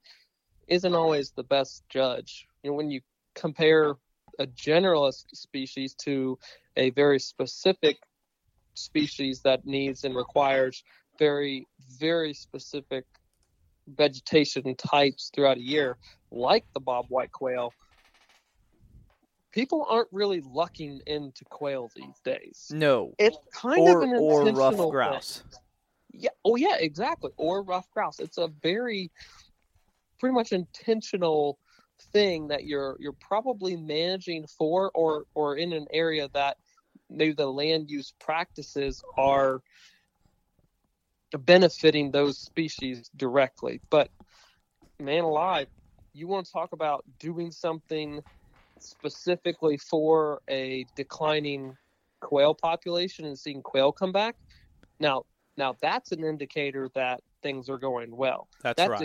isn't always the best judge. You know, when you compare a generalist species to a very specific species that needs and requires very, very specific vegetation types throughout a year, like the bob white quail, people aren't really lucking into quail these days. No. It's kind of an intentional thing. Or rough grouse. Yeah. Oh, yeah, exactly. Or rough grouse. It's a very pretty much intentional thing that you're probably managing for or in an area that maybe the land use practices are benefiting those species directly. But man alive, you want to talk about doing something specifically for a declining quail population and seeing quail come back. Now that's an indicator that things are going well. That's right.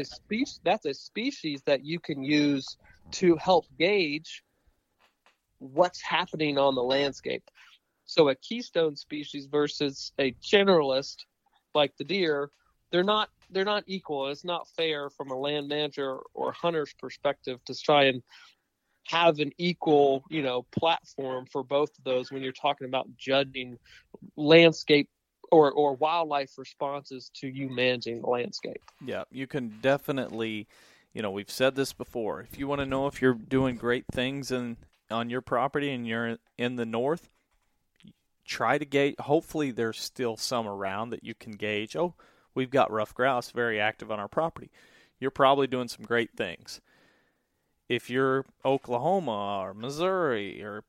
That's a species that you can use to help gauge what's happening on the landscape. So a keystone species versus a generalist like the deer, they're not equal. It's not fair from a land manager or hunter's perspective to try and have an equal, platform for both of those when you're talking about judging landscape or wildlife responses to you managing the landscape. Yeah, you can definitely, we've said this before. If you want to know if you're doing great things on your property and you're in the north, try to gauge. Hopefully there's still some around that you can gauge. Oh, we've got rough grouse very active on our property. You're probably doing some great things. If you're Oklahoma or Missouri or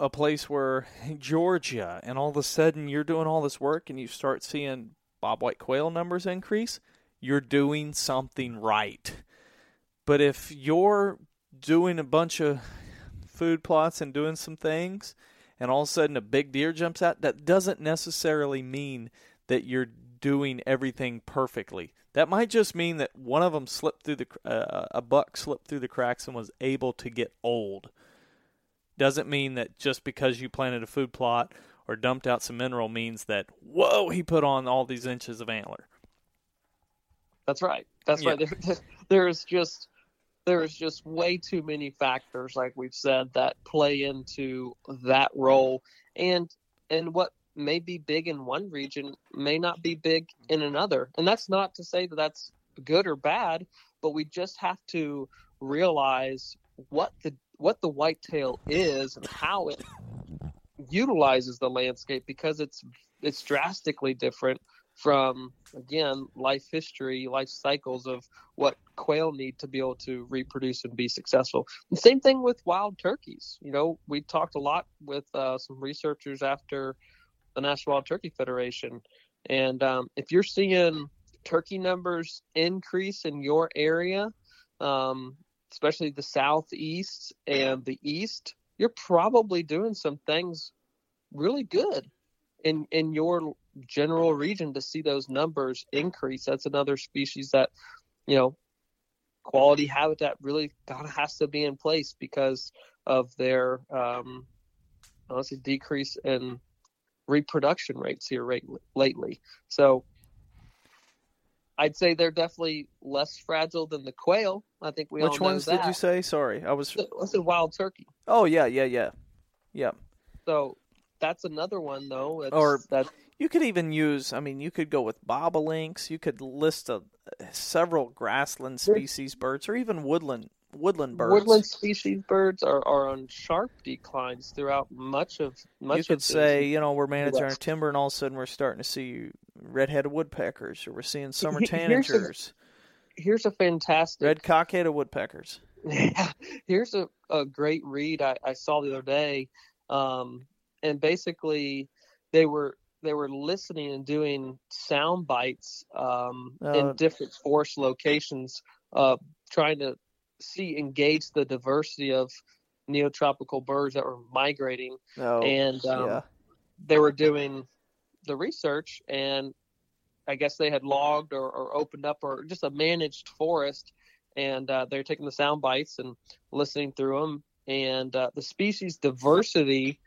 a place where Georgia, and all of a sudden you're doing all this work and you start seeing bobwhite quail numbers increase, you're doing something right. But if you're doing a bunch of food plots and doing some things and all of a sudden a big deer jumps out, that doesn't necessarily mean that you're doing everything perfectly. That might just mean that one of them slipped through a buck slipped through the cracks and was able to get old. Doesn't mean that just because you planted a food plot or dumped out some mineral means that, whoa, he put on all these inches of antler. That's right. That's right. There's just way too many factors, like we've said, that play into that role. And what may be big in one region may not be big in another. And that's not to say that that's good or bad, but we just have to realize what the whitetail is and how it utilizes the landscape, because it's drastically different from, again, life history, life cycles of what quail need to be able to reproduce and be successful. The same thing with wild turkeys. We talked a lot with some researchers after the National Wild Turkey Federation. And if you're seeing turkey numbers increase in your area, especially the southeast and the east, you're probably doing some things really good in your general region to see those numbers increase. That's another species that, quality habitat really has to be in place because of their decrease in reproduction rates here lately. So I'd say they're definitely less fragile than the quail. I think we all know that. Which ones did you say? Sorry, I said wild turkey. Oh, yeah. So that's another one, though. You could even use, you could go with bobolinks. You could list several grassland species birds, or even woodland birds. Woodland species birds are on sharp declines throughout much of. You could say, we're managing our timber, and all of a sudden we're starting to see red-headed woodpeckers, or we're seeing summer tanagers. Here's a fantastic red cockaded woodpeckers. Yeah, here's a great read I saw the other day, and basically they were listening and doing sound bites in different forest locations, trying to engage the diversity of neotropical birds that were migrating. They were doing the research, and I guess they had logged or opened up or just a managed forest, and they're taking the sound bites and listening through them, and the species diversity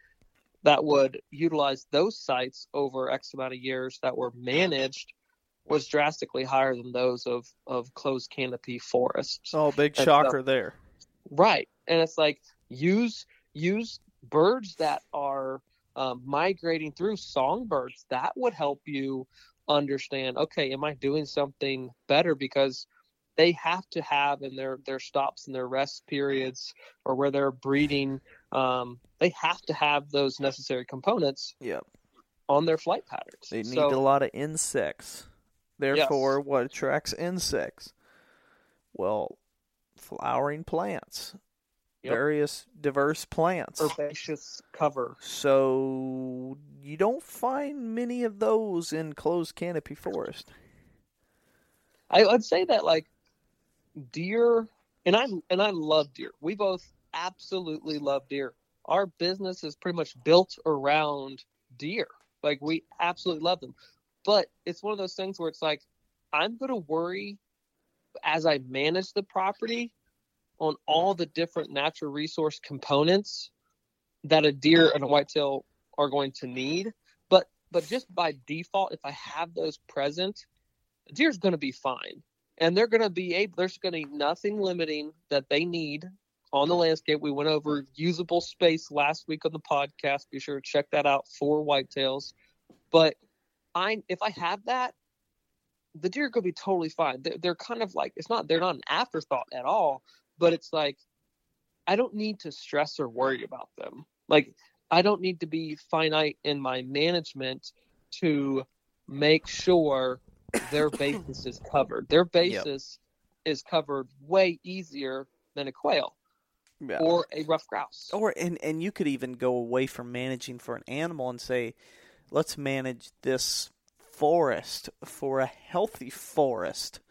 that would utilize those sites over X amount of years that were managed was drastically higher than those of closed canopy forests. Oh, big shocker there. Right. And it's like, use birds that are migrating through, songbirds. That would help you understand, okay, am I doing something better? Because they have to have in their stops and their rest periods, or where they're breeding, they have to have those necessary components on their flight patterns. They need a lot of insects. Therefore, what attracts insects? Well, flowering plants, various diverse plants. Herbaceous cover. So you don't find many of those in closed canopy forest. I'd say that like deer, and I love deer. We both absolutely love deer. Our business is pretty much built around deer. Like, we absolutely love them. But it's one of those things where it's like, I'm going to worry as I manage the property on all the different natural resource components that a deer and a whitetail are going to need. But just by default, if I have those present, a deer's going to be fine. And they're going to be able, there's going to be nothing limiting that they need on the landscape. We went over usable space last week on the podcast. Be sure to check that out for whitetails. But if I have that, the deer could be totally fine. They're kind of like, they're not an afterthought at all, but it's like, I don't need to stress or worry about them. Like, I don't need to be finite in my management to make sure their basis is covered. Their basis is covered way easier than a quail or a rough grouse. Or, and you could even go away from managing for an animal and say, let's manage this forest for a healthy forest.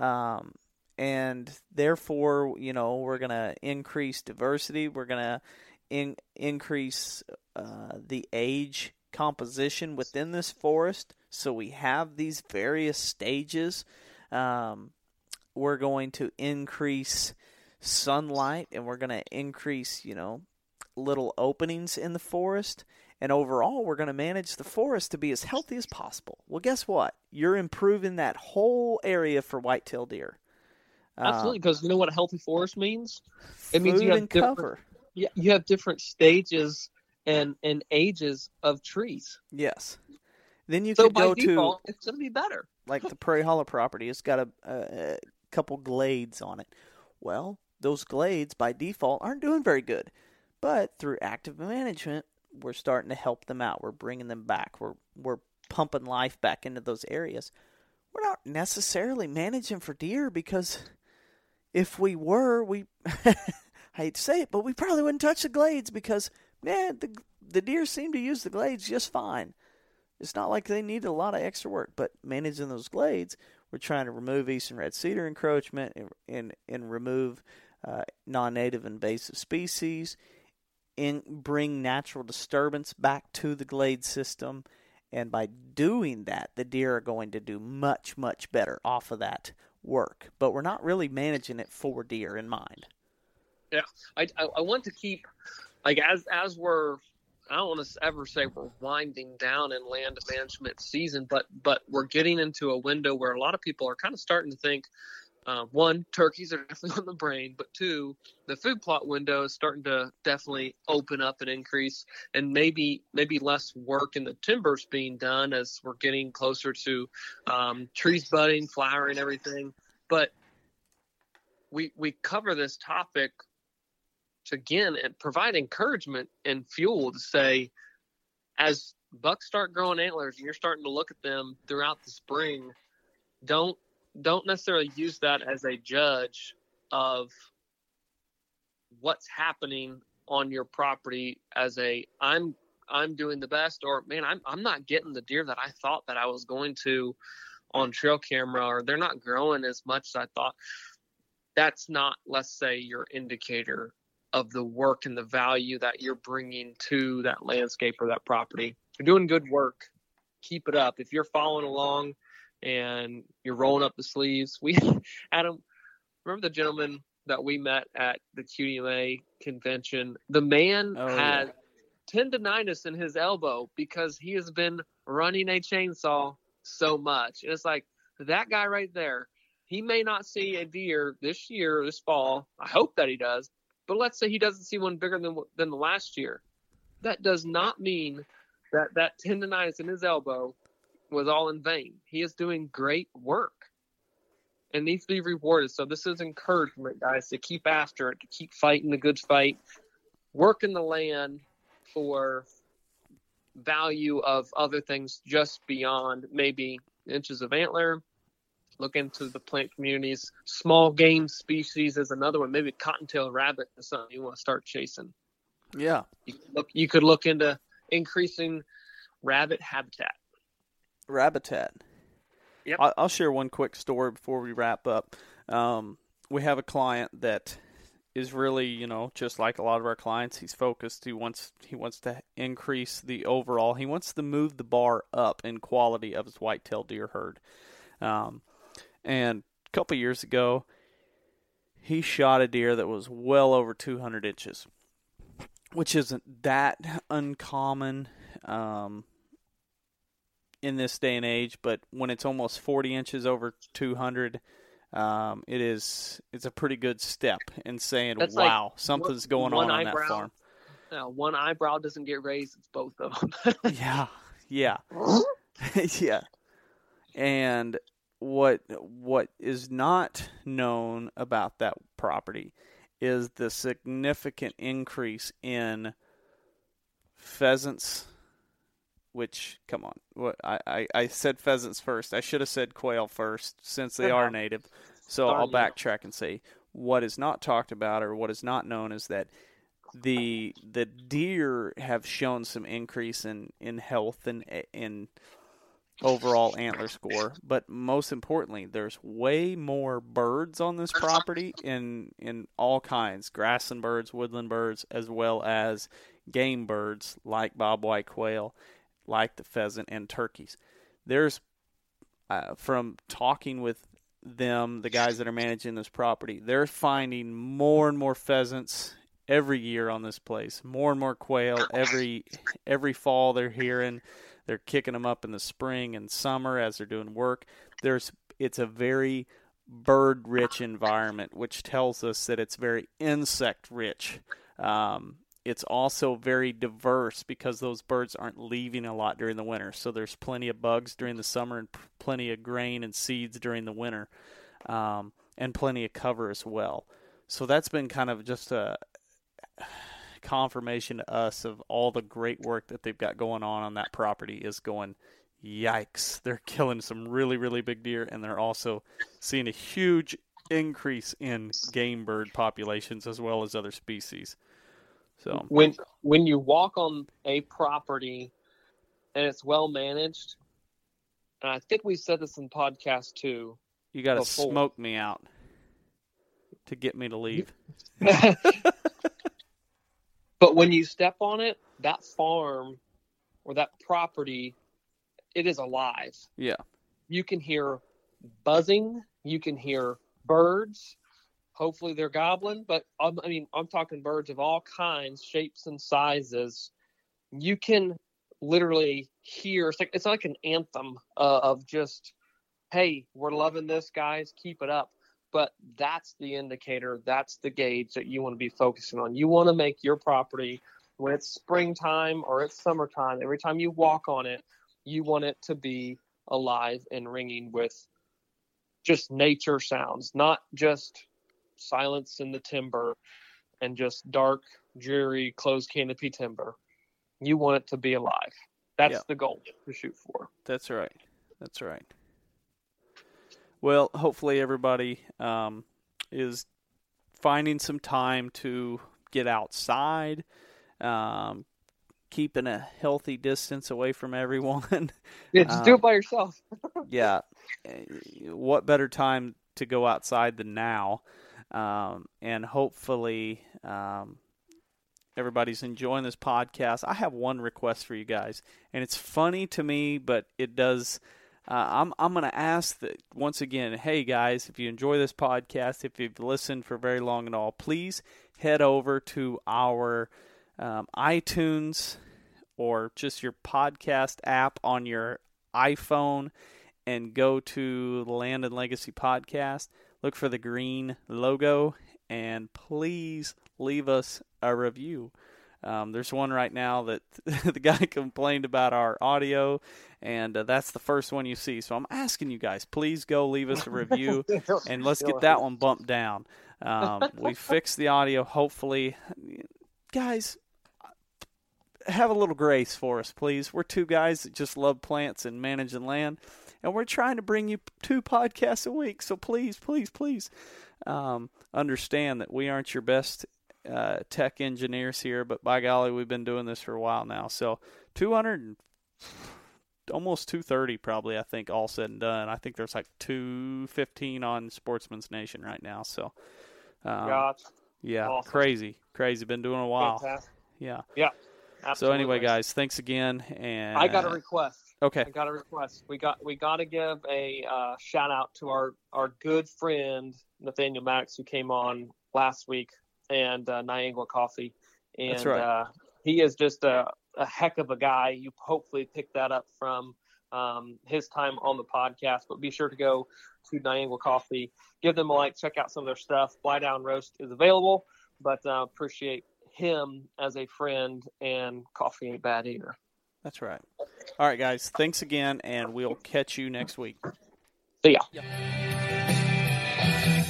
And therefore, we're going to increase diversity. We're going to increase the age composition within this forest. So we have these various stages. We're going to increase sunlight, and we're going to increase, little openings in the forest. And overall, we're going to manage the forest to be as healthy as possible. Well, guess what? You're improving that whole area for whitetail deer. Absolutely, because you know what a healthy forest means? It means you have cover. You have different stages and ages of trees. Yes. Then you could go default, it's going to be better. Like the Prairie Hollow property, it's got a couple glades on it. Well, those glades by default aren't doing very good, but through active management, we're starting to help them out. We're bringing them back. We're pumping life back into those areas. We're not necessarily managing for deer, because if we were, I hate to say it, but we probably wouldn't touch the glades, because the deer seem to use the glades just fine. It's not like they need a lot of extra work. But managing those glades, we're trying to remove eastern red cedar encroachment and remove non-native invasive species, and bring natural disturbance back to the glade system. And by doing that, the deer are going to do much, much better off of that work. But we're not really managing it for deer in mind. Yeah, I want to keep, like, as we're, I don't want to ever say we're winding down in land management season, but we're getting into a window where a lot of people are kind of starting to think, one, turkeys are definitely on the brain, but two, the food plot window is starting to definitely open up and increase, and maybe less work in the timbers being done as we're getting closer to trees budding, flowering, everything. But we cover this topic to, again, and provide encouragement and fuel to say, as bucks start growing antlers and you're starting to look at them throughout the spring, don't necessarily use that as a judge of what's happening on your property as a I'm doing the best, or man, I'm not getting the deer that I thought that I was going to on trail camera, or they're not growing as much as I thought. That's not, let's say, your indicator of the work and the value that you're bringing to that landscape or that property. You're doing good work. Keep it up. If you're following along and you're rolling up the sleeves. Adam, remember the gentleman that we met at the QDMA convention? The man had tendonitis in his elbow because he has been running a chainsaw so much. And it's like, that guy right there, he may not see a deer this year, this fall. I hope that he does. But let's say he doesn't see one bigger than the last year. That does not mean that tendonitis in his elbow was all in vain. He is doing great work. It needs to be rewarded. So this is encouragement, guys, to keep after it, to keep fighting the good fight, working the land for value of other things just beyond maybe inches of antler. Look into the plant communities. Small game species is another one. Maybe cottontail rabbit is something you want to start chasing. Yeah. You could look into increasing rabbit habitat. Yep. I'll share one quick story before we wrap up. We have a client that is really, just like a lot of our clients, he's focused. He wants to increase the overall. He wants to move the bar up in quality of his whitetail deer herd. And a couple years ago, he shot a deer that was well over 200 inches, which isn't that uncommon in this day and age. But when it's almost 40 inches over 200, it's a pretty good step in saying, that's wow, like something's going on that farm. No, one eyebrow doesn't get raised. It's both of them. Yeah. Yeah. And what is not known about that property is the significant increase in pheasants, which, come on, what I said pheasants first. I should have said quail first, since they are native. So I'll backtrack and say what is not talked about or what is not known is that the deer have shown some increase in health and in overall antler score, but most importantly, there's way more birds on this property in all kinds, grassland birds, woodland birds, as well as game birds like bobwhite quail, like the pheasant, and turkeys. There's, from talking with them, the guys that are managing this property, they're finding more and more pheasants every year on this place, more and more quail every fall. They're hearing, they're kicking them up in the spring and summer as they're doing work. It's a very bird-rich environment, which tells us that it's very insect-rich. It's also very diverse because those birds aren't leaving a lot during the winter. So there's plenty of bugs during the summer and plenty of grain and seeds during the winter, and plenty of cover as well. So that's been kind of just a confirmation to us of all the great work that they've got going on that property is going, yikes, they're killing some really, really big deer, and they're also seeing a huge increase in game bird populations as well as other species. So when you walk on a property and it's well managed, and I think we said this in podcast too, you got to smoke me out to get me to leave. But when you step on it, that farm or that property, it is alive. Yeah. You can hear buzzing. You can hear birds. Hopefully they're gobbling. But, I'm talking birds of all kinds, shapes, and sizes. You can literally hear. It's like an anthem of just, hey, we're loving this, guys. Keep it up. But that's the indicator, that's the gauge that you want to be focusing on. You want to make your property, when it's springtime or it's summertime, every time you walk on it, you want it to be alive and ringing with just nature sounds, not just silence in the timber and just dark, dreary, closed canopy timber. You want it to be alive. That's the goal to shoot for. That's right. That's right. Well, hopefully everybody is finding some time to get outside, keeping a healthy distance away from everyone. Yeah, just do it by yourself. Yeah. What better time to go outside than now? And hopefully everybody's enjoying this podcast. I have one request for you guys, and it's funny to me, but it does... I'm going to ask that once again, hey guys, if you enjoy this podcast, if you've listened for very long at all, please head over to our iTunes or just your podcast app on your iPhone and go to the Land and Legacy Podcast. Look for the green logo and please leave us a review. There's one right now that the guy complained about our audio, and that's the first one you see. So I'm asking you guys, please go leave us a review, and let's get that one bumped down. We fixed the audio, hopefully. Guys, have a little grace for us, please. We're two guys that just love plants and managing land, and we're trying to bring you two podcasts a week. So please, please, please understand that we aren't your best tech engineers here, but by golly, we've been doing this for a while now. So 200, almost 230 probably, I think, all said and done. I think there's like 215 on Sportsman's Nation right now. So yeah, awesome. Crazy. Been doing a while. Fantastic. Yeah. Absolutely. So anyway, guys, thanks again. And I got a request. Okay. We got to give a shout out to our good friend Nathaniel Maddox, who came on last week, and Niangua Coffee. And that's right. He is just a heck of a guy. You hopefully picked that up from his time on the podcast. But be sure to go to Niangua Coffee, give them a like, check out some of their stuff. Fly Down Roast is available, but appreciate him as a friend, and coffee ain't bad either. That's right. All right, guys. Thanks again, and we'll catch you next week. See ya.